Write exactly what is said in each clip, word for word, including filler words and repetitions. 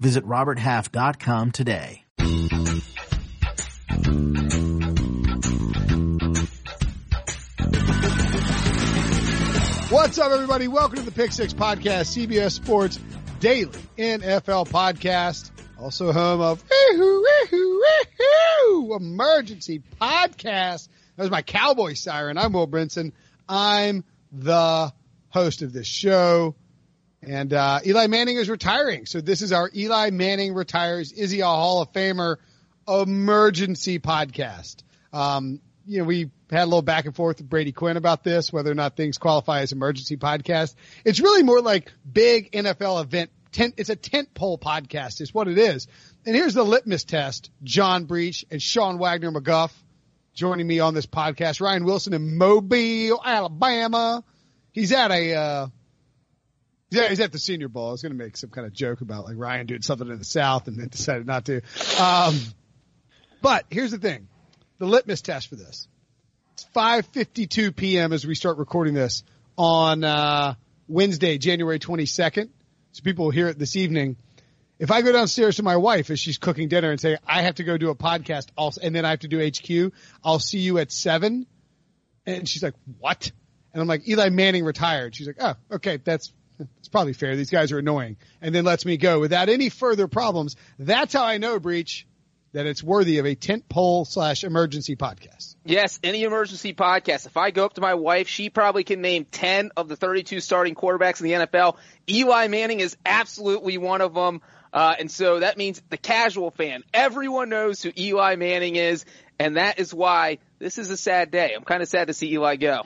Visit robert half dot com today. What's up, everybody? Welcome to the Pick six Podcast, C B S Sports Daily N F L Podcast. Also home of wee-hoo, wee-hoo, wee-hoo, Emergency Podcast. That was my cowboy siren. I'm Will Brinson. I'm the host of this show. And uh Eli Manning is retiring. So this is our Eli Manning Retires. Is he a Hall of Famer? Emergency Podcast. Um, you know, we had a little back and forth with Brady Quinn about this, whether or not things qualify as emergency podcast. It's really more like big N F L event. Tent, it's a tent pole podcast is what it is. And here's the litmus test. John Breech and Sean Wagner-McGough joining me on this podcast. Ryan Wilson in Mobile, Alabama. He's at a... uh Yeah, he's at the Senior Bowl. I was going to make some kind of joke about like Ryan doing something in the South and then decided not to. Um, but here's the thing. The litmus test for this. It's five fifty-two p.m. as we start recording this on uh Wednesday, January twenty-second. So people will hear it this evening. If I go downstairs to my wife as she's cooking dinner and say, I have to go do a podcast also, and then I have to do H Q, I'll see you at seven. And she's like, what? And I'm like, Eli Manning retired. She's like, oh, okay, that's It's probably fair. These guys are annoying. And then lets me go without any further problems. That's how I know, Breach, that it's worthy of a tent pole slash emergency podcast. Yes, any emergency podcast. If I go up to my wife, she probably can name ten of the thirty-two starting quarterbacks in the N F L. Eli Manning is absolutely one of them. Uh, and so that means the casual fan, everyone knows who Eli Manning is. And that is why this is a sad day. I'm kind of sad to see Eli go.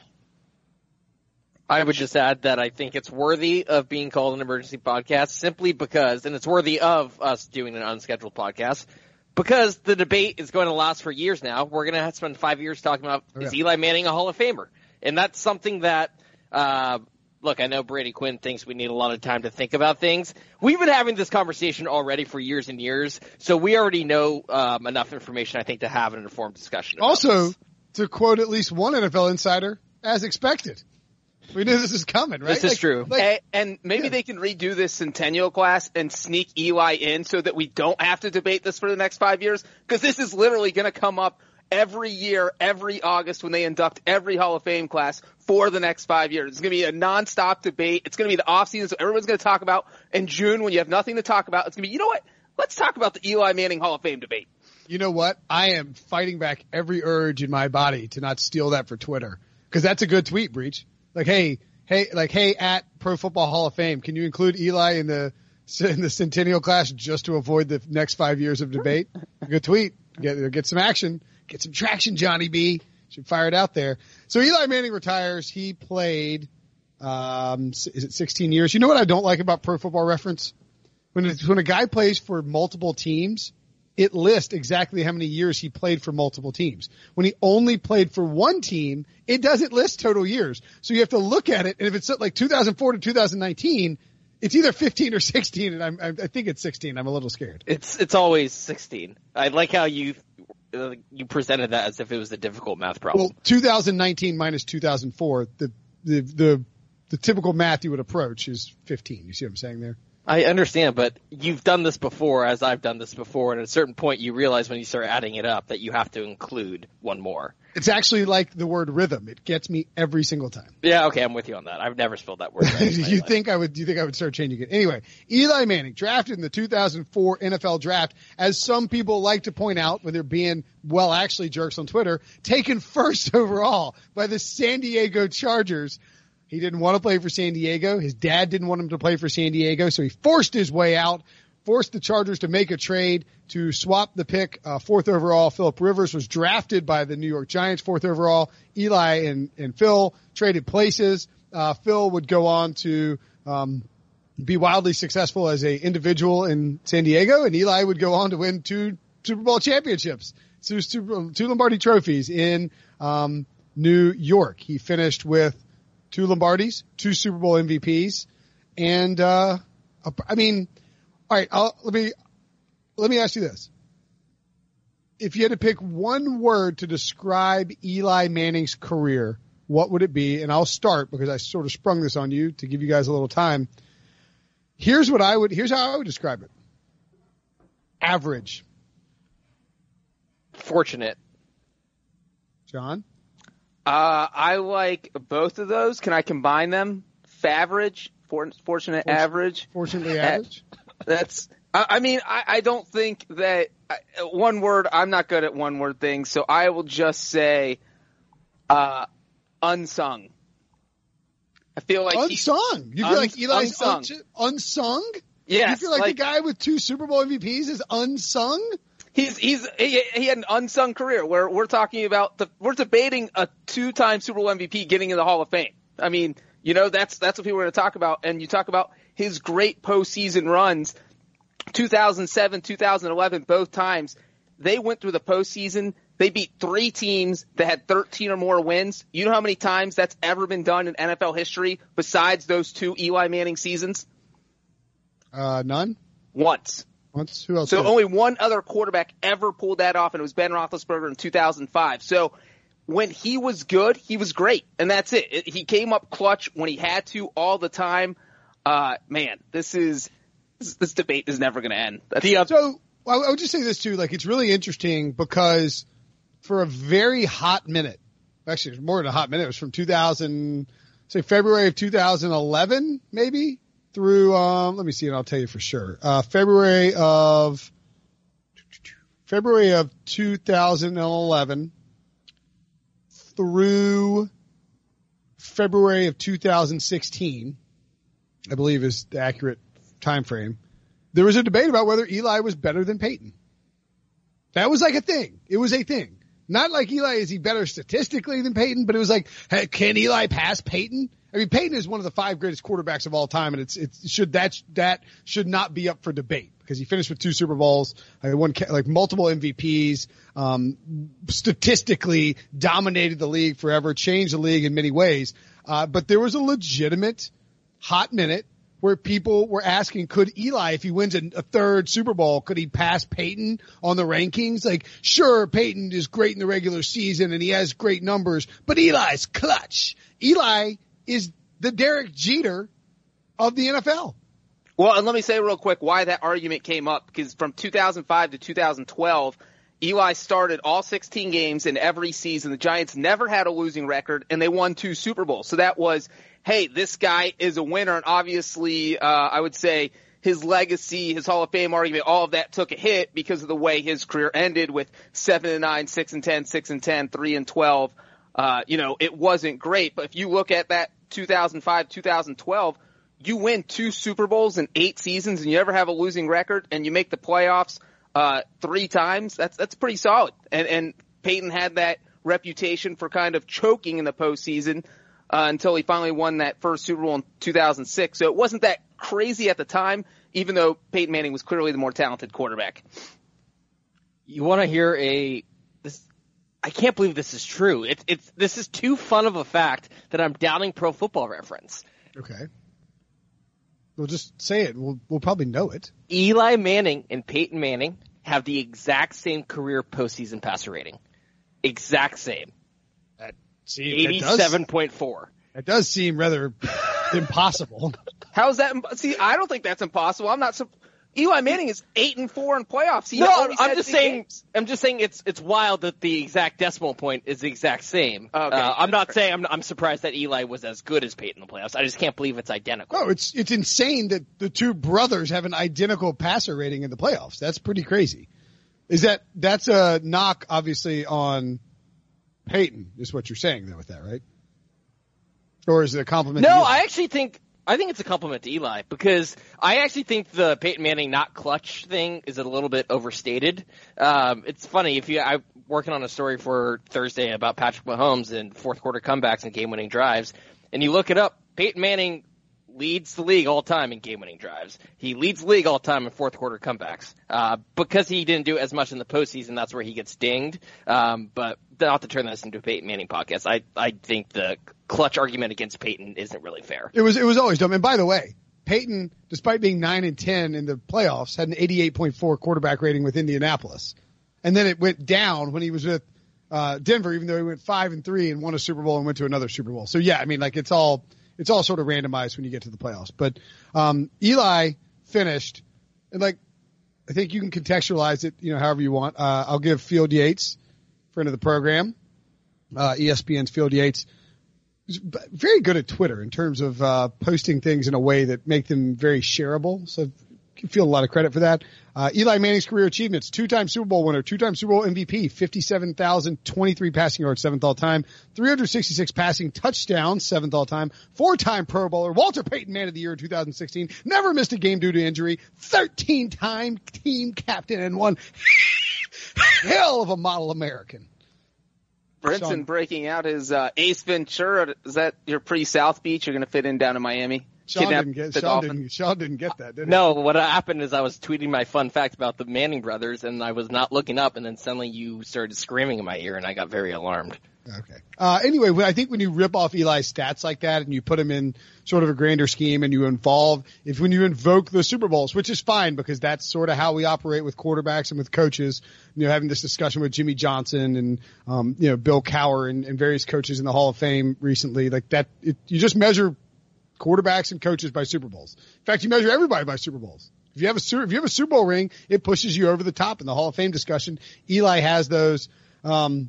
I would just add that I think it's worthy of being called an emergency podcast simply because, and it's worthy of us doing an unscheduled podcast, because the debate is going to last for years now. We're going to have to spend five years talking about, okay, is Eli Manning a Hall of Famer? And that's something that, uh, look, I know Brady Quinn thinks we need a lot of time to think about things. We've been having this conversation already for years and years, so we already know um, enough information, I think, to have an informed discussion about Also, this. To quote at least one N F L insider, as expected. We knew this is coming, right? This is like, true. Like, and, and maybe yeah. they can redo this centennial class and sneak Eli in so that we don't have to debate this for the next five years. Because this is literally going to come up every year, every August when they induct every Hall of Fame class for the next five years. It's going to be a nonstop debate. It's going to be the off season. So everyone's going to talk about in June when you have nothing to talk about. It's going to be, you know what? Let's talk about the Eli Manning Hall of Fame debate. You know what? I am fighting back every urge in my body to not steal that for Twitter. Because that's a good tweet, Breach. Like, hey, hey, like, hey, at Pro Football Hall of Fame, can you include Eli in the in the centennial class just to avoid the next five years of debate? Good tweet. Get, get some action. Get some traction, Johnny B. Should fire it out there. So Eli Manning retires. He played, um, is it sixteen years? You know what I don't like about Pro Football Reference? When, it, when a guy plays for multiple teams, it lists exactly how many years he played for multiple teams. When he only played for one team, it doesn't list total years. So you have to look at it. And if it's like two thousand four to two thousand nineteen, it's either fifteen or sixteen. And I'm, I think it's sixteen. I'm a little scared. It's, it's always sixteen. I like how you, uh, you presented that as if it was a difficult math problem. Well, two thousand nineteen minus two thousand four, the, the, the, the typical math you would approach is fifteen. You see what I'm saying there? I understand, but you've done this before, as I've done this before, and at a certain point you realize when you start adding it up that you have to include one more. It's actually like the word rhythm. It gets me every single time. Yeah, okay, I'm with you on that. I've never spelled that word right. you think I would you think I would start changing it. Anyway, Eli Manning, drafted in the two thousand four N F L draft, as some people like to point out when they're being, well, actually jerks on Twitter, taken first overall by the San Diego Chargers. He didn't want to play for San Diego. His dad didn't want him to play for San Diego, so he forced his way out, forced the Chargers to make a trade to swap the pick. Uh, fourth overall, Philip Rivers was drafted by the New York Giants, fourth overall. Eli and, and Phil traded places. Uh, Phil would go on to um, be wildly successful as an individual in San Diego, and Eli would go on to win two Super Bowl championships, two, two Lombardi trophies in um, New York. He finished with two Lombardis, two Super Bowl M V Ps, and uh, a, I mean, all right. I'll, let me let me ask you this: if you had to pick one word to describe Eli Manning's career, what would it be? And I'll start because I sort of sprung this on you to give you guys a little time. Here's what I would. Here's how I would describe it. Average. Fortunate. John? Uh, I like both of those. Can I combine them? Faverage, for, fortunate, Fortun- average. Fortunately average? That's. I, I mean, I, I don't think that I, one word, I'm not good at one word things, so I will just say uh, unsung. I feel like. Unsung? He, you feel un, like Eli's unsung? Un- unsung? Yes. You feel like, like the guy with two Super Bowl M V Ps is unsung? He's he's he, he had an unsung career where we're talking about the we're debating a two-time Super Bowl M V P getting in the Hall of Fame. I mean, you know, that's that's what people are going to talk about. And you talk about his great postseason runs, two thousand seven, two thousand eleven, both times they went through the postseason. They beat three teams that had thirteen or more wins. You know how many times that's ever been done in N F L history besides those two Eli Manning seasons? Uh, none. Once. Once. Who else? So only one other quarterback ever pulled that off, and it was Ben Roethlisberger in two thousand five. So when he was good, he was great, and that's it. it he came up clutch when he had to all the time. Uh, man, this is this, this debate is never going to end. That's the, uh, so I would just say this too, like it's really interesting because for a very hot minute, actually it was more than a hot minute, it was from two thousand, say February of two thousand eleven, maybe. Through, um, let me see, and I'll tell you for sure. Uh, February of February of two thousand eleven through February of two thousand sixteen, I believe is the accurate time frame. There was a debate about whether Eli was better than Peyton. That was like a thing. It was a thing. Not like Eli is he better statistically than Peyton, but it was like, hey, can Eli pass Peyton? I mean, Peyton is one of the five greatest quarterbacks of all time, and it's, it should, that, that should not be up for debate because he finished with two Super Bowls, won like multiple M V Ps, um, statistically dominated the league forever, changed the league in many ways. Uh, but there was a legitimate hot minute where people were asking, could Eli, if he wins a, a third Super Bowl, could he pass Peyton on the rankings? Like, sure, Peyton is great in the regular season and he has great numbers, but Eli's clutch. Eli is the Derek Jeter of the N F L. Well, and let me say real quick why that argument came up, because from two thousand five to two thousand twelve, Eli started all sixteen games in every season. The Giants never had a losing record, and they won two Super Bowls. So that was, hey, this guy is a winner, and obviously uh, I would say his legacy, his Hall of Fame argument, all of that took a hit because of the way his career ended with seven and nine, six and ten, six and ten, three and twelve. Uh, you know, it wasn't great, but if you look at that two thousand five, two thousand twelve, you win two Super Bowls in eight seasons and you never have a losing record and you make the playoffs, uh, three times. That's, that's pretty solid. And, and Peyton had that reputation for kind of choking in the postseason, uh, until he finally won that first Super Bowl in two thousand six. So it wasn't that crazy at the time, even though Peyton Manning was clearly the more talented quarterback. You want to hear a, this, I can't believe this is true. It's it's this is too fun of a fact that I'm doubting Pro Football Reference. Okay. We'll just say it. We'll we'll probably know it. Eli Manning and Peyton Manning have the exact same career postseason passer rating. Exact same. That seems eighty-seven point four. That does seem rather impossible. How is that? See, I don't think that's impossible. I'm not su- Eli Manning is eight and four in playoffs. He no, I'm just saying. Games. I'm just saying it's it's wild that the exact decimal point is the exact same. Okay, uh, I'm not fair. saying I'm, I'm surprised that Eli was as good as Peyton in the playoffs. I just can't believe it's identical. No, it's it's insane that the two brothers have an identical passer rating in the playoffs. That's pretty crazy. Is that that's a knock, obviously, on Peyton? Is what you're saying there with that, right? Or is it a compliment? No, to I actually think. I think it's a compliment to Eli because I actually think the Peyton Manning not clutch thing is a little bit overstated. Um, it's funny if you, I'm working on a story for Thursday about Patrick Mahomes and fourth quarter comebacks and game winning drives, and you look it up. Peyton Manning leads the league all time in game-winning drives. He leads the league all time in fourth-quarter comebacks. Uh, because he didn't do as much in the postseason, that's where he gets dinged. Um, but not to turn this into a Peyton Manning podcast, I, I think the clutch argument against Peyton isn't really fair. It was it was always dumb. And by the way, Peyton, despite being nine and ten in the playoffs, had an eighty-eight point four quarterback rating with Indianapolis. And then it went down when he was with uh, Denver, even though he went five and three and won a Super Bowl and went to another Super Bowl. So, yeah, I mean, like, it's all it's all sort of randomized when you get to the playoffs. But um, Eli finished, and, like, I think you can contextualize it, you know, however you want. Uh, I'll give Field Yates, friend of the program, uh, E S P N's Field Yates, who's very good at Twitter in terms of uh, posting things in a way that make them very shareable. So you feel a lot of credit for that. Uh, Eli Manning's career achievements: two-time Super Bowl winner, two-time Super Bowl M V P, fifty-seven thousand twenty-three passing yards, seventh all-time, three hundred sixty-six passing touchdowns, seventh all-time, four-time Pro Bowler, Walter Payton Man of the Year in two thousand sixteen, never missed a game due to injury, thirteen-time team captain, and one hell of a model American. Brinson Sean. Breaking out his uh, Ace Ventura. Is that your pre-South Beach you're going to fit in down in Miami? Sean didn't, get, Sean, didn't, Sean didn't get that, did he? No, what happened is I was tweeting my fun fact about the Manning brothers, and I was not looking up, and then suddenly you started screaming in my ear, and I got very alarmed. Okay. Uh, anyway, I think when you rip off Eli's stats like that and you put him in sort of a grander scheme and you involve – if when you invoke the Super Bowls, which is fine because that's sort of how we operate with quarterbacks and with coaches, you know, having this discussion with Jimmy Johnson and, um, you know, Bill Cowher and, and various coaches in the Hall of Fame recently, like that – you just measure – quarterbacks and coaches by Super Bowls. In fact, you measure everybody by Super Bowls. If you have a if you have a Super Bowl ring, it pushes you over the top in the Hall of Fame discussion. Eli has those. Um,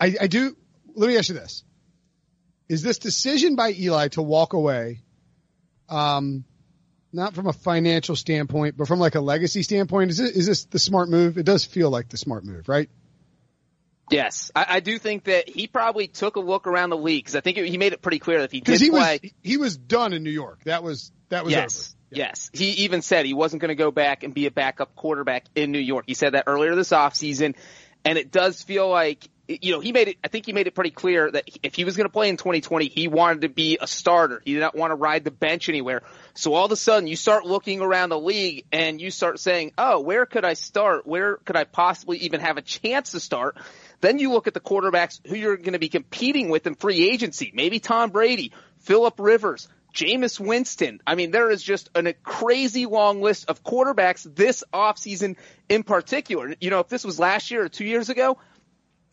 I, I do. Let me ask you this: is this decision by Eli to walk away, um, not from a financial standpoint, but from like a legacy standpoint? Is it, is this the smart move? It does feel like the smart move, right? Yes, I, I do think that he probably took a look around the league because I think it, he made it pretty clear that if he did he play, was, he was done in New York. That was that was yes, over. Yeah. Yes. He even said he wasn't going to go back and be a backup quarterback in New York. He said that earlier this offseason, and it does feel like you know he made it. I think he made it pretty clear that if he was going to play in twenty twenty, he wanted to be a starter. He did not want to ride the bench anywhere. So all of a sudden, you start looking around the league and you start saying, "Oh, where could I start? Where could I possibly even have a chance to start?" Then you look at the quarterbacks who you're going to be competing with in free agency. Maybe Tom Brady, Philip Rivers, Jameis Winston. I mean, there is just an, a crazy long list of quarterbacks this offseason in particular. You know, if this was last year or two years ago,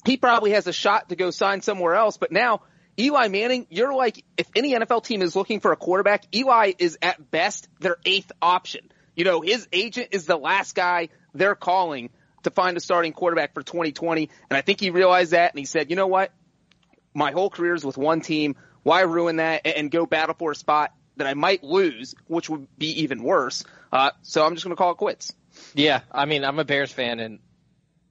he probably has a shot to go sign somewhere else. But now Eli Manning, you're like, if any N F L team is looking for a quarterback, Eli is at best their eighth option. You know, his agent is the last guy they're calling to find a starting quarterback for twenty twenty, and I think he realized that, and he said, you know what, my whole career is with one team, why ruin that and go battle for a spot that I might lose, which would be even worse, uh, so I'm just going to call it quits. Yeah, I mean, I'm a Bears fan, and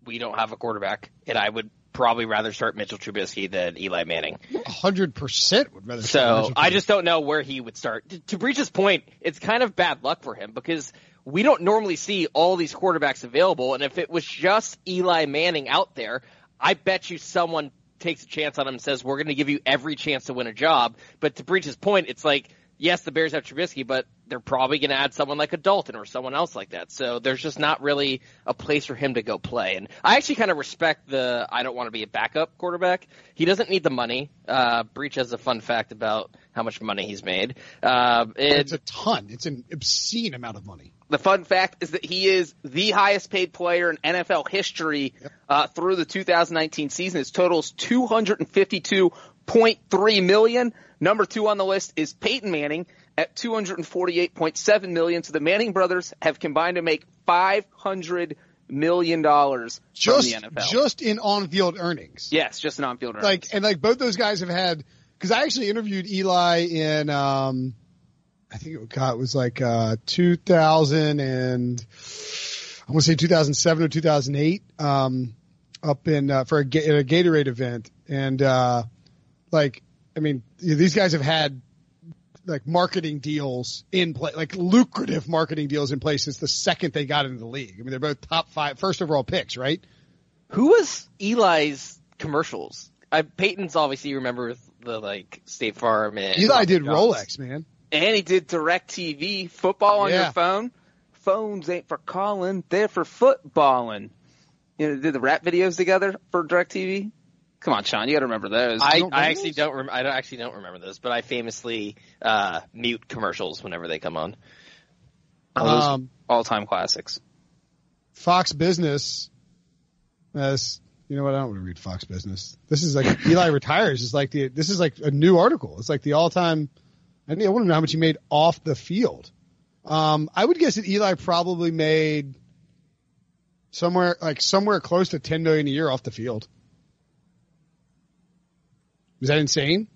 we don't have a quarterback, and I would probably rather start Mitchell Trubisky than Eli Manning. one hundred percent would rather start Mitchell Trubisky. So I just don't know where he would start. To, to Breech's point, it's kind of bad luck for him because – we don't normally see all these quarterbacks available, and if it was just Eli Manning out there, I bet you someone takes a chance on him and says, we're going to give you every chance to win a job. But to Breech's point, it's like, yes, the Bears have Trubisky, but they're probably going to add someone like a Dalton or someone else like that. So there's just not really a place for him to go play. And I actually kind of respect the I don't want to be a backup quarterback. He doesn't need the money. Uh, Breech has a fun fact about how much money he's made. Uh, it, it's a ton. It's an obscene amount of money. The fun fact is that he is the highest paid player in N F L history uh, through the two thousand nineteen season. His total is two hundred fifty-two point three million dollars. Number two on the list is Peyton Manning at two hundred forty-eight point seven million dollars. So the Manning brothers have combined to make five hundred million dollars just, from the N F L. Just in on-field earnings. Yes, just in on-field earnings. Like, and like both those guys have had – because I actually interviewed Eli in um, – I think it, God, it was like uh, two thousand and I want to say two thousand seven or two thousand eight um, up in uh, for a, at a Gatorade event. And uh, like, I mean, these guys have had like marketing deals in play, like lucrative marketing deals in place since the second they got into the league. I mean, they're both top five, first overall picks, right? Who was Eli's commercials? I, Peyton's obviously, you remember the like State Farm. And Eli did Rolex, man. And he did DirecTV, football on yeah. your phone. Phones ain't for calling, they're for footballing. You know, did the rap videos together for DirecTV? Come on, Sean, you got to remember those. I, don't I actually those? don't. Rem- I don't actually don't remember those, but I famously uh, mute commercials whenever they come on. All those um, all-time classics. Fox Business. Uh, you know what? I don't want to read Fox Business. This is like Eli retires. It's like the. This is like a new article. It's like the all-time. I mean, I want to know how much he made off the field. Um, I would guess that Eli probably made somewhere like somewhere close to ten million dollars a year off the field. Is that insane?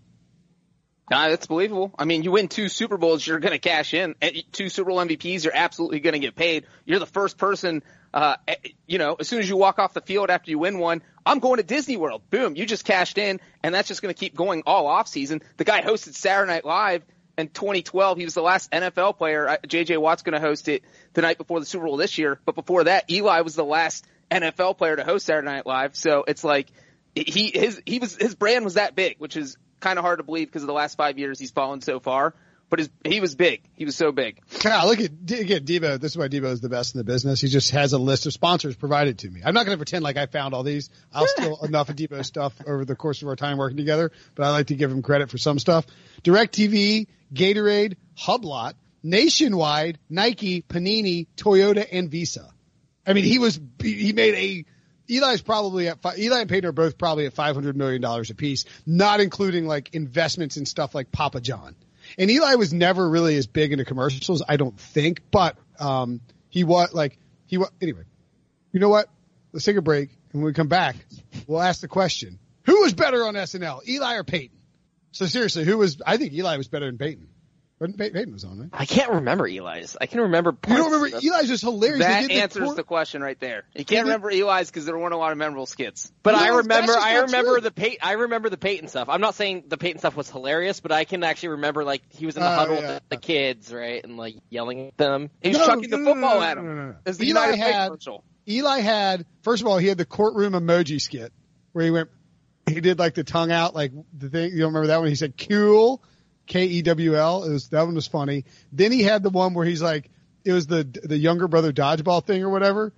Nah, that's believable. I mean, you win two Super Bowls, you're going to cash in. Two Super Bowl M V Ps, you're absolutely going to get paid. You're the first person, uh, you know, as soon as you walk off the field after you win one, I'm going to Disney World. Boom, you just cashed in, and that's just going to keep going all offseason. The guy hosted Saturday Night Live in twenty twelve. He was the last N F L player. J J. Watt's going to host it the night before the Super Bowl this year. But before that, Eli was the last N F L player to host Saturday Night Live. So it's like – He his he was his brand was that big, which is kind of hard to believe because of the last five years he's fallen so far. But his he was big. He was so big. Yeah, look at again Debo. This is why Debo is the best in the business. He just has a list of sponsors provided to me. I'm not going to pretend like I found all these. I'll steal enough of Debo's stuff over the course of our time working together, but I like to give him credit for some stuff. DirecTV, Gatorade, Hublot, Nationwide, Nike, Panini, Toyota, and Visa. I mean, he was he made a. Eli's probably at – Eli and Peyton are both probably at five hundred million dollars apiece, not including, like, investments in stuff like Papa John. And Eli was never really as big into commercials, I don't think, but um, he was – like, he was – anyway. You know what? Let's take a break, and when we come back, we'll ask the question, who was better on S N L, Eli or Peyton? So, seriously, who was – I think Eli was better than Peyton. But Peyton was on, right? I can't remember Eli's. I can remember parts. You don't remember Eli's? Just hilarious. That answers the, tor- the question right there. You can't remember Eli's because there weren't a lot of memorable skits. But no, I remember, I remember true. the Peyton, I remember the Peyton stuff. I'm not saying the Peyton stuff was hilarious, but I can actually remember like he was in the uh, huddle yeah. with the, the kids, right, and like yelling at them. He was no, chucking no, the football no, no, at them. No, no, no. As the Eli had commercial. Eli had first of all he had the courtroom emoji skit where he went, he did like the tongue out like the thing. You don't remember that one? He said cool. K E W L. It was, that one was funny. Then he had the one where he's like, it was the the younger brother dodgeball thing or whatever.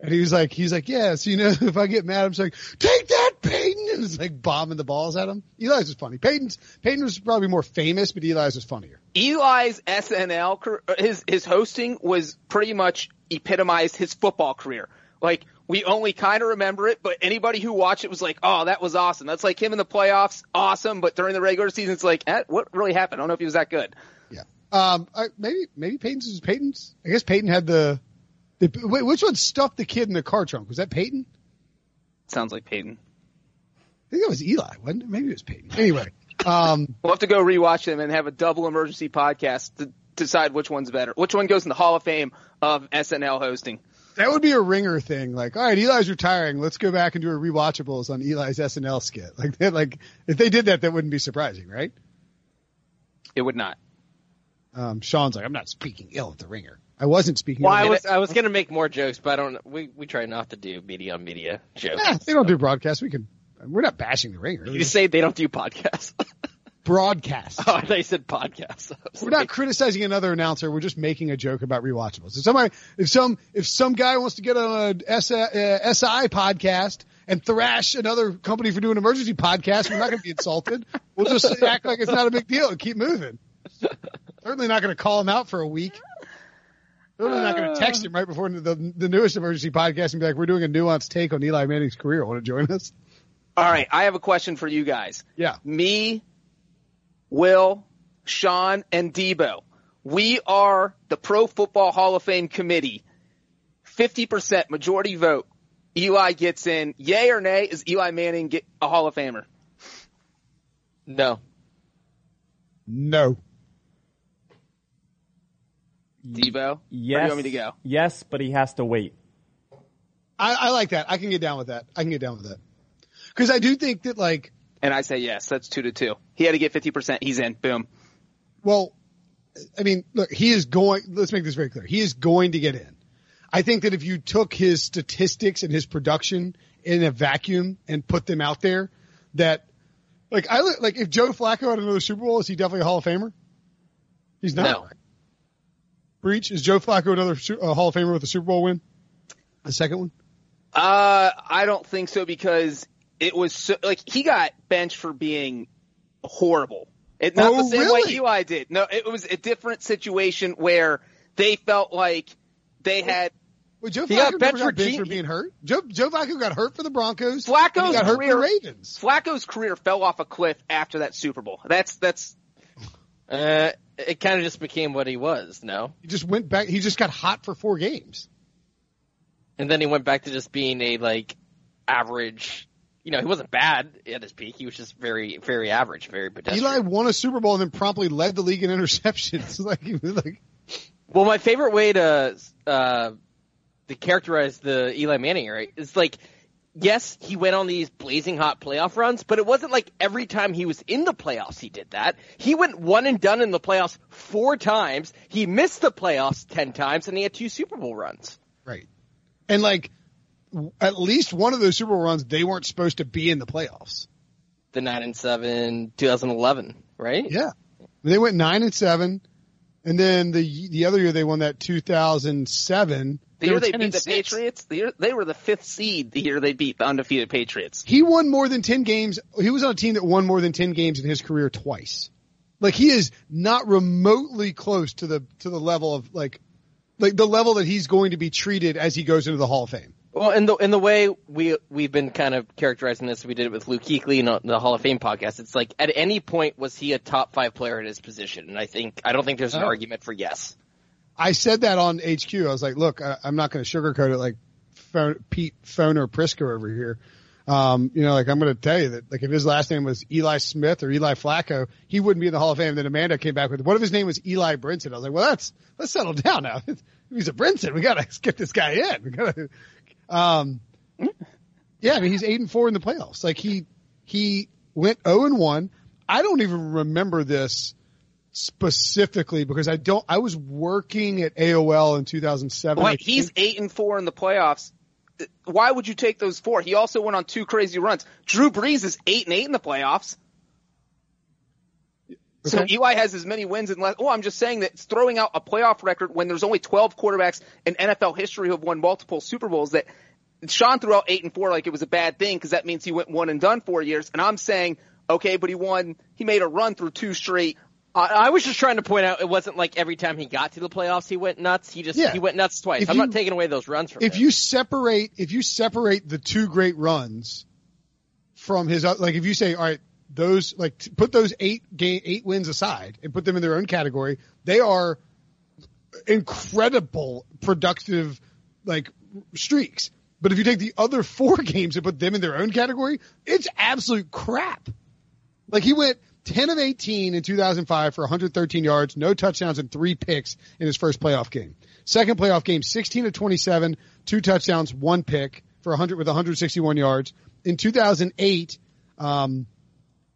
And he was like, he's like, yeah, so you know, if I get mad, I'm just like, take that, Peyton. And it's like bombing the balls at him. Eli's was funny. Peyton's, Peyton was probably more famous, but Eli's was funnier. Eli's S N L, his, his hosting was pretty much epitomized his football career. Like, we only kind of remember it, but anybody who watched it was like, oh, that was awesome. That's like him in the playoffs, awesome, but during the regular season, it's like, eh, what really happened? I don't know if he was that good. Yeah. Um, I, maybe maybe Peyton's is Peyton's. I guess Peyton had the, the – wait, which one stuffed the kid in the car trunk? Was that Peyton? Sounds like Peyton. I think that was Eli, wasn't it? Maybe it was Peyton. Anyway. Um, we'll have to go rewatch them and have a double emergency podcast to decide which one's better. Which one goes in the Hall of Fame of S N L hosting? That would be a Ringer thing. Like, all right, Eli's retiring. Let's go back and do a rewatchables on Eli's S N L skit. Like, they, like if they did that, that wouldn't be surprising, right? It would not. Um, Sean's like, I'm not speaking ill of the Ringer. I wasn't speaking. Well, ill I was. It. I was going to make more jokes, but I don't. We we try not to do media on media jokes. Yeah, they don't do broadcasts. We can. We're not bashing the Ringer. You say they don't do podcasts. Broadcast. Oh, they said podcast. We're not criticizing another announcer. We're just making a joke about rewatchables. If somebody, if some, if some guy wants to get on a S I podcast and thrash another company for doing emergency podcasts, we're not going to be insulted. We'll just act like it's not a big deal and keep moving. Certainly not going to call him out for a week. Certainly not going to text him right before the, the newest emergency podcast and be like, "We're doing a nuanced take on Eli Manning's career. Want to join us?" All right, I have a question for you guys. Yeah, me. Will, Sean, and Debo, we are the Pro Football Hall of Fame committee. fifty percent majority vote. Eli gets in. Yay or nay? Is Eli Manning get a Hall of Famer? No. No. Debo? Yes. Where do you want me to go? Yes, but he has to wait. I, I like that. I can get down with that. I can get down with that. Because I do think that, like, and I say yes. That's two to two. He had to get fifty percent. He's in. Boom. Well, I mean, look, he is going – let's make this very clear. He is going to get in. I think that if you took his statistics and his production in a vacuum and put them out there, that – like I like if Joe Flacco had another Super Bowl, is he definitely a Hall of Famer? He's not. No. Breech, is Joe Flacco another uh, Hall of Famer with a Super Bowl win? The second one? Uh, I don't think so, because it was so, like, he got benched for being horrible. It, not oh, the same really? way Eli did. No, it was a different situation where they felt like they had. Well, Joe Flacco got benched never got benched for, for being hurt. Joe, Joe Flacco got hurt for the Broncos. Flacco's got hurt career, for the Ravens. Flacco's career fell off a cliff after that Super Bowl. That's that's. Uh, it kind of just became what he was. No, he just went back. He just got hot for four games, and then he went back to just being a like average. You know, he wasn't bad at his peak. He was just very, very average, very pedestrian. Eli won a Super Bowl and then promptly led the league in interceptions. like, like, well, my favorite way to uh, to characterize the Eli Manning era is like, yes, he went on these blazing hot playoff runs, but it wasn't like every time he was in the playoffs he did that. He went one and done in the playoffs four times. He missed the playoffs ten times, and he had two Super Bowl runs. Right, and like. At least one of those Super Bowl runs, they weren't supposed to be in the playoffs. The nine and seven, twenty eleven, right? Yeah, they went nine and seven, and then the the other year they won that two thousand seven. The year they beat the Patriots. The year they were the fifth seed. The year they beat the undefeated Patriots. He won more than ten games. He was on a team that won more than ten games in his career twice. Like he is not remotely close to the to the level of like like the level that he's going to be treated as he goes into the Hall of Fame. Well, in the in the way we we've been kind of characterizing this, we did it with Luke Kuechly in the Hall of Fame podcast. It's like at any point was he a top five player at his position? And I think I don't think there's an oh. argument for yes. I said that on H Q. I was like, look, I, I'm not going to sugarcoat it like phone, Pete Foner Prisco over here. Um, you know, like I'm going to tell you that like if his last name was Eli Smith or Eli Flacco, he wouldn't be in the Hall of Fame. Then Amanda came back with, what if his name was Eli Brinson? I was like, well, that's let's settle down now. He's a Brinson. We got to get this guy in. We got to. Um, yeah, I mean, he's eight and four in the playoffs. Like he, he went zero and one. I don't even remember this specifically because I don't, I was working at A O L in two thousand seven. Wait, he's eight and four in the playoffs. Why would you take those four? He also went on two crazy runs. Drew Brees is eight and eight in the playoffs. Okay. So Eli has as many wins and less. Oh, I'm just saying that it's throwing out a playoff record when there's only twelve quarterbacks in N F L history who have won multiple Super Bowls. That Sean threw out eight and four like it was a bad thing because that means he went one and done four years. And I'm saying, okay, but he won. He made a run through two straight. Uh, I was just trying to point out it wasn't like every time he got to the playoffs he went nuts. He just yeah. he went nuts twice. If I'm you, not taking away those runs from. If him. you separate if you separate the two great runs from his like if you say all right. Those like put those eight game, eight wins aside and put them in their own category. They are incredible, productive like streaks. But if you take the other four games and put them in their own category, it's absolute crap. Like he went ten of eighteen in two thousand five for one hundred thirteen yards, no touchdowns and three picks in his first playoff game. Second playoff game, sixteen of twenty seven, two touchdowns, one pick for a hundred with one hundred sixty one yards. In two thousand eight. Um,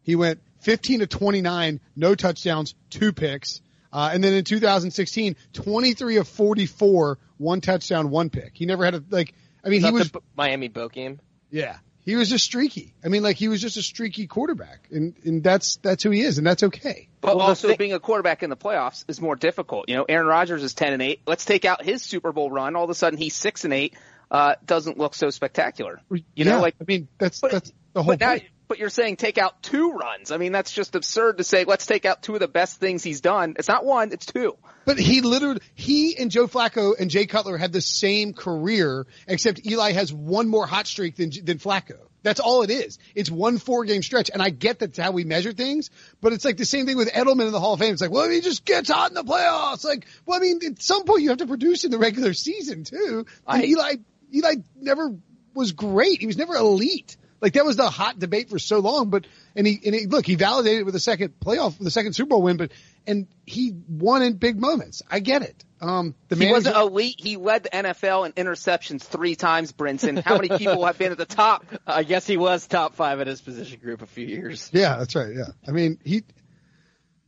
He went fifteen to twenty-nine, no touchdowns, two picks. Uh, and then in two thousand sixteen, twenty-three of forty-four, one touchdown, one pick. He never had a, like, I mean, was he was. The Miami bowl game? Yeah. He was just streaky. I mean, like, he was just a streaky quarterback. And, and that's, that's who he is, and that's okay. But well, also, thing- being a quarterback in the playoffs is more difficult. You know, Aaron Rodgers is ten and eight. Let's take out his Super Bowl run. All of a sudden, he's six and eight. Uh, doesn't look so spectacular. You yeah, know, like. I mean, that's, but, that's the whole point. Now, but you're saying take out two runs. I mean, that's just absurd to say, let's take out two of the best things he's done. It's not one, it's two. But he literally – he and Joe Flacco and Jay Cutler had the same career, except Eli has one more hot streak than than Flacco. That's all it is. It's one four-game stretch, and I get that's how we measure things, but it's like the same thing with Edelman in the Hall of Fame. It's like, well, he just gets hot in the playoffs. Like, well, I mean, at some point you have to produce in the regular season too. And I, Eli, Eli never was great. He was never elite. Like that was the hot debate for so long, but and he and he, look, he validated it with a second playoff, with a second Super Bowl win, but and he won in big moments. I get it. Um, the he wasn't elite. He led the N F L in interceptions three times. Brinson, how many people have been at the top? I guess he was top five at his position group a few years. Yeah, that's right. Yeah, I mean he.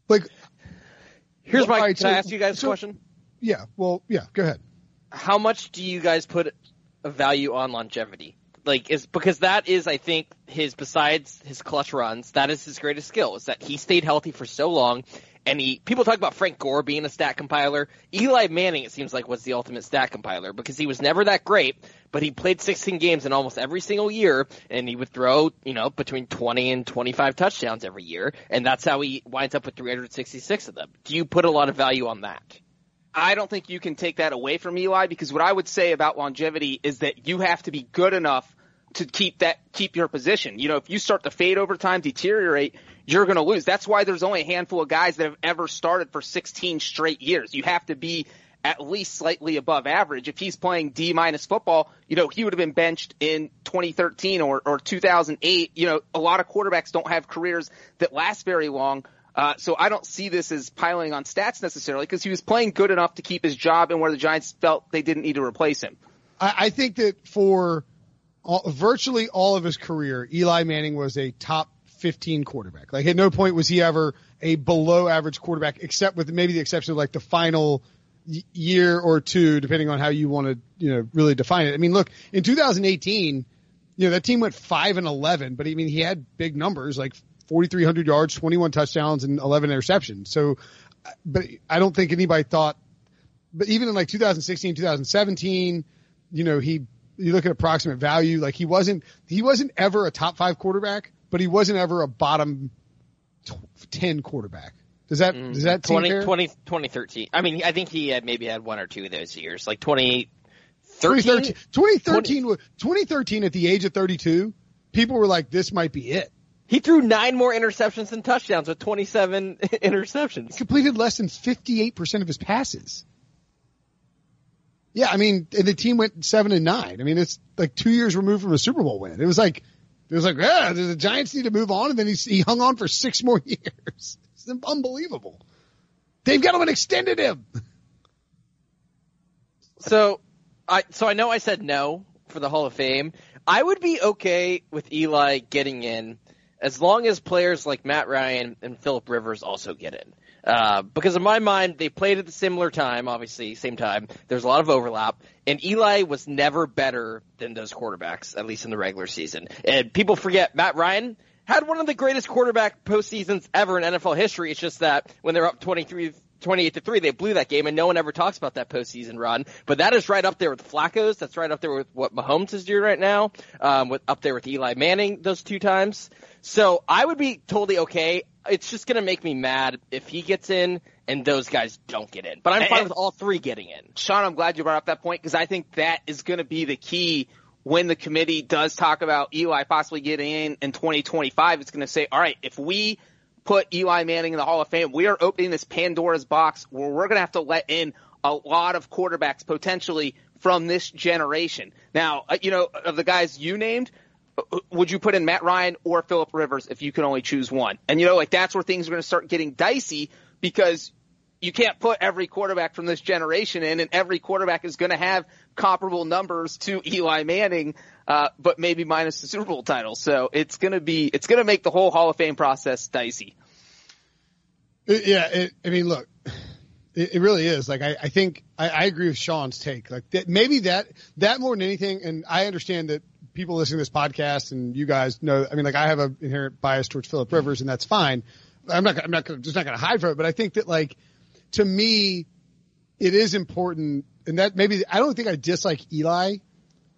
Like, here's my. Right, can so, I ask you guys so, a question? Yeah. Well, yeah. Go ahead. How much do you guys put a value on longevity? Like is because that is, I think, his besides his clutch runs, that is his greatest skill is that he stayed healthy for so long And he, people talk about Frank Gore being a stat compiler. Eli Manning, it seems like, was the ultimate stat compiler because he was never that great, but he played sixteen games in almost every single year, and he would throw, you know, between twenty and twenty-five touchdowns every year, and that's how he winds up with three hundred sixty-six of them. Do you put a lot of value on that? I don't think you can take that away from Eli, because what I would say about longevity is that you have to be good enough to keep that, keep your position. You know, if you start to fade over time, deteriorate, you're going to lose. That's why there's only a handful of guys that have ever started for sixteen straight years. You have to be at least slightly above average. If he's playing D minus football, you know, he would have been benched in twenty thirteen or, or two thousand eight. You know, a lot of quarterbacks don't have careers that last very long. Uh, so I don't see this as piling on stats necessarily, because he was playing good enough to keep his job and where the Giants felt they didn't need to replace him. I, I think that for All, virtually all of his career, Eli Manning was a top fifteen quarterback. Like, at no point was he ever a below average quarterback, except with maybe the exception of like the final y- year or two, depending on how you want to, you know, really define it. I mean, look, in two thousand eighteen, you know, that team went five and eleven, but I mean, he had big numbers, like forty-three hundred yards, twenty-one touchdowns, and eleven interceptions. So, but I don't think anybody thought, but even in like two thousand sixteen, two thousand seventeen, you know, he, you look at approximate value, like he wasn't, he wasn't ever a top five quarterback, but he wasn't ever a bottom ten quarterback. Does that, mm, does that twenty, twenty, twenty thirteen. I mean, I think he had maybe had one or two of those years, like twenty thirteen. twenty thirteen, twenty, twenty thirteen at the age of thirty-two, people were like, this might be it. He threw nine more interceptions than touchdowns with twenty-seven interceptions. He completed less than fifty-eight percent of his passes. Yeah, I mean, and the team went seven and nine. I mean, it's like two years removed from a Super Bowl win. It was like, it was like, yeah, the Giants need to move on, and then he, he hung on for six more years. It's unbelievable. They've got him and extended him. So, I so I know I said no for the Hall of Fame. I would be okay with Eli getting in as long as players like Matt Ryan and Philip Rivers also get in. Uh, because in my mind, they played at the similar time, obviously, same time. There's a lot of overlap. And Eli was never better than those quarterbacks, at least in the regular season. And people forget Matt Ryan had one of the greatest quarterback postseasons ever in N F L history. It's just that when they're up twenty-three, twenty-eight to three, they blew that game, and no one ever talks about that postseason run. But that is right up there with Flacco's. That's right up there with what Mahomes is doing right now, um, with up there with Eli Manning those two times. So I would be totally okay. It's just going to make me mad if he gets in and those guys don't get in. But I'm fine and, with all three getting in. Sean, I'm glad you brought up that point, because I think that is going to be the key when the committee does talk about Eli possibly getting in in twenty twenty-five. It's going to say, all right, if we put Eli Manning in the Hall of Fame, we are opening this Pandora's box where we're going to have to let in a lot of quarterbacks potentially from this generation. Now, you know, of the guys you named, would you put in Matt Ryan or Philip Rivers if you can only choose one? And, you know, like that's where things are going to start getting dicey, because you can't put every quarterback from this generation in, and every quarterback is going to have comparable numbers to Eli Manning, uh, but maybe minus the Super Bowl title. So it's going to be, it's going to make the whole Hall of Fame process dicey. Yeah. It, I mean, look, it, it really is. Like, I, I think I, I agree with Sean's take. Like that, maybe that, that more than anything. And I understand that people listening to this podcast and you guys know, I mean, like I have an inherent bias towards Philip Rivers, and that's fine. I'm not, I'm not gonna, just not going to hide from it, but I think that, like, to me, it is important, and that maybe I don't think I dislike Eli.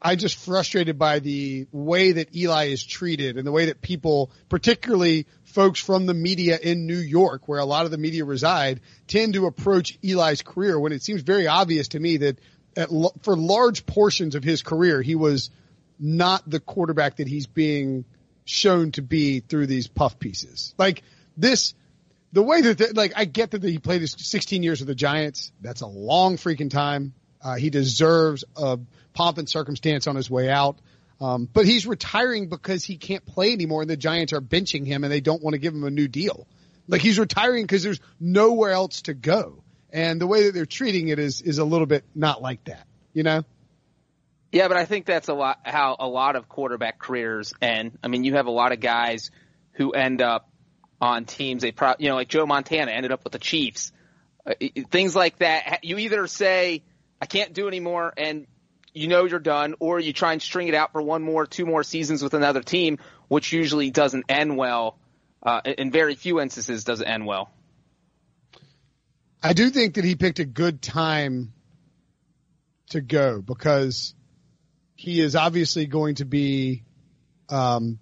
I'm just frustrated by the way that Eli is treated and the way that people, particularly folks from the media in New York, where a lot of the media reside, tend to approach Eli's career, when it seems very obvious to me that at, for large portions of his career, he was not the quarterback that he's being shown to be through these puff pieces. Like this, the way that, the, like, I get that he played his sixteen years with the Giants. That's a long freaking time. Uh, he deserves a pomp and circumstance on his way out. Um, but he's retiring because he can't play anymore, and the Giants are benching him, and they don't want to give him a new deal. Like, he's retiring because there's nowhere else to go. And the way that they're treating it is, is a little bit not like that, you know? Yeah, but I think that's a lot how a lot of quarterback careers end. I mean, you have a lot of guys who end up on teams. They pro, you know, like Joe Montana ended up with the Chiefs. Uh, things like that. You either say, I can't do anymore, and you know you're done, or you try and string it out for one more, two more seasons with another team, which usually doesn't end well. Uh, in very few instances doesn't end well. I do think that he picked a good time to go because he is obviously going to be, um,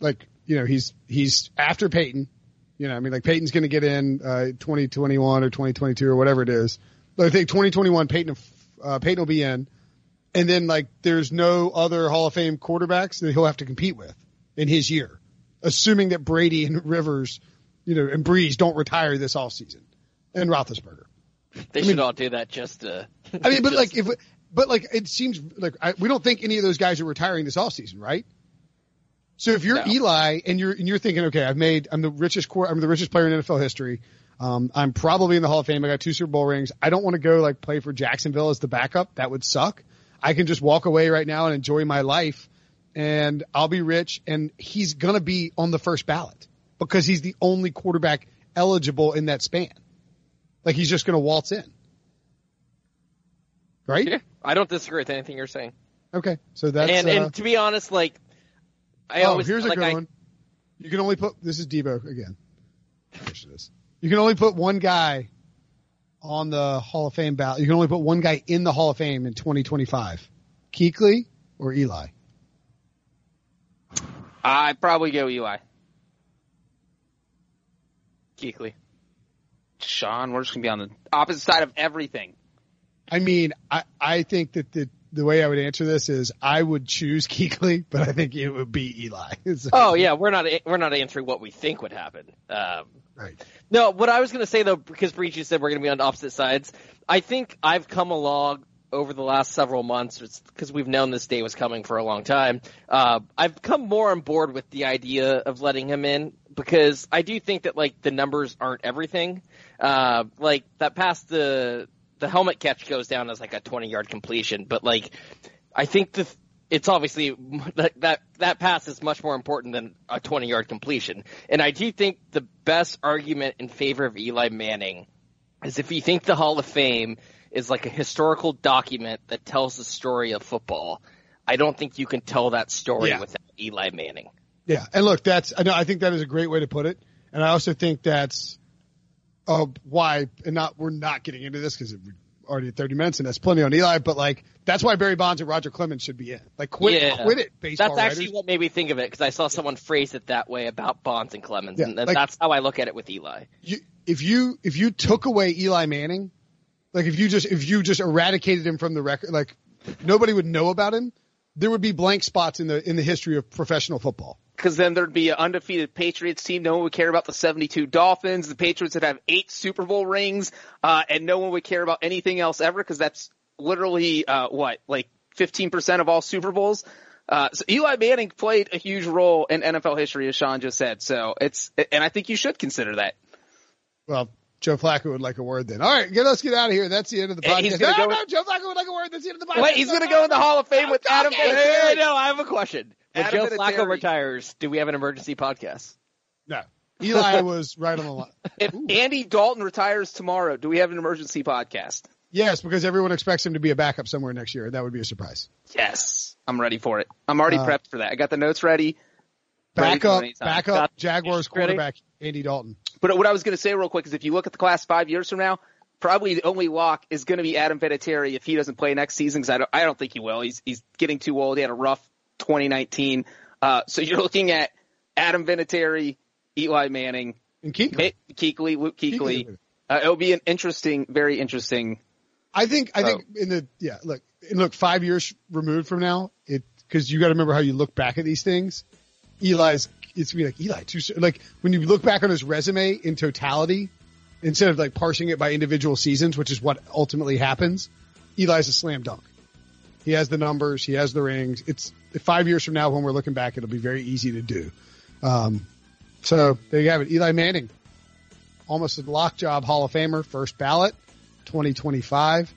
like, you know, he's, he's after Peyton, you know, I mean, like Peyton's going to get in, uh, twenty twenty-one or twenty twenty-two or whatever it is. But I think twenty twenty-one Peyton, uh, Peyton will be in. And then like there's no other Hall of Fame quarterbacks that he'll have to compete with in his year, assuming that Brady and Rivers, you know, and Breeze don't retire this offseason, and Roethlisberger. They I should mean, all do that just to. I mean, but just, like if, but like it seems like I, we don't think any of those guys are retiring this offseason, right? So if you're no. Eli and you're and you're thinking, okay, I've made I'm the richest core, I'm the richest player in N F L history. Um, I'm probably in the Hall of Fame. I got two Super Bowl rings. I don't want to go like play for Jacksonville as the backup. That would suck. I can just walk away right now and enjoy my life, and I'll be rich, and he's going to be on the first ballot because he's the only quarterback eligible in that span. Like, he's just going to waltz in. Right? Yeah, I don't disagree with anything you're saying. Okay. So that's And, uh, and to be honest, like, I oh, always – Oh, here's like a good I, one. You can only put – this is Debo again. You can only put one guy – on the Hall of Fame ballot. You can only put one guy in the Hall of Fame in twenty twenty-five. Kuechly or Eli? I'd probably go Eli. Kuechly. Sean, we're just going to be on the opposite side of everything. I mean, I, I think that the, the way I would answer this is I would choose Kuechly, but I think it would be Eli. So. Oh, yeah. We're not we're not answering what we think would happen. Um, right. No, what I was going to say, though, because Breach, you said we're going to be on opposite sides, I think I've come along over the last several months, because we've known this day was coming for a long time, uh, I've come more on board with the idea of letting him in, because I do think that, like, the numbers aren't everything. Uh, like, that past the... The helmet catch goes down as like a twenty-yard completion, but like I think the it's obviously that, that that pass is much more important than a twenty-yard completion. And I do think the best argument in favor of Eli Manning is if you think the Hall of Fame is like a historical document that tells the story of football. I don't think you can tell that story yeah. without Eli Manning. Yeah, and look, that's I know I think that is a great way to put it, and I also think that's. Uh, why and not we're not getting into this because we're already at thirty minutes and that's plenty on Eli, but like that's why Barry Bonds and Roger Clemens should be in. Like quit, yeah. quit it. Baseball that's actually writers. What made me think of it because I saw someone yeah. phrase it that way about Bonds and Clemens, yeah. and like, that's how I look at it with Eli. You, if you if you took away Eli Manning, like if you just if you just eradicated him from the record, like nobody would know about him. There would be blank spots in the in the history of professional football. Because then there'd be an undefeated Patriots team. No one would care about the seventy-two Dolphins. The Patriots would have eight Super Bowl rings, uh, and no one would care about anything else ever because that's literally, uh, what, like fifteen percent of all Super Bowls? Uh, so Eli Manning played a huge role in N F L history, as Sean just said. So it's, and I think you should consider that. Well, Joe Flacco would like a word then. All right, let's get out of here. That's the end of the podcast. No, no, with... Joe Flacco would like a word. That's the end of the podcast. Wait, he's no, going to go in the Hall of Fame with Adam Vinatieri. No, I have a question. When Adam Joe Flacco retires, do we have an emergency podcast? No. Eli was right on the line. If Ooh. Andy Dalton retires tomorrow, do we have an emergency podcast? Yes, because everyone expects him to be a backup somewhere next year. That would be a surprise. Yes. I'm ready for it. I'm already uh, prepped for that. I got the notes ready. Backup, backup, Jaguars quarterback, Andy Dalton. But what I was going to say real quick is if you look at the class five years from now, probably the only lock is going to be Adam Vinatieri if he doesn't play next season because I don't, I don't think he will. He's he's getting too old. He had a rough twenty nineteen. Uh, so you're looking at Adam Vinatieri, Eli Manning, and Kuechly, Kuechly, Luke Kuechly. Uh, it'll be an interesting, very interesting. I think. I think oh. in the yeah. Look, look, five years removed from now, it because you got to remember how you look back at these things. Eli's it's gonna be like Eli too soon. Like when you look back on his resume in totality, instead of like parsing it by individual seasons, which is what ultimately happens, Eli's a slam dunk. He has the numbers, he has the rings. It's five years from now when we're looking back, it'll be very easy to do. Um, so there you have it. Eli Manning, almost a lock job Hall of Famer, first ballot, twenty twenty-five.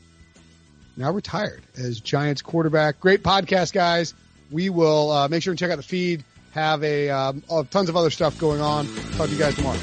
Now retired as Giants quarterback. Great podcast, guys. We will uh, make sure and check out the feed. Have a um, tons of other stuff going on. Talk to you guys tomorrow.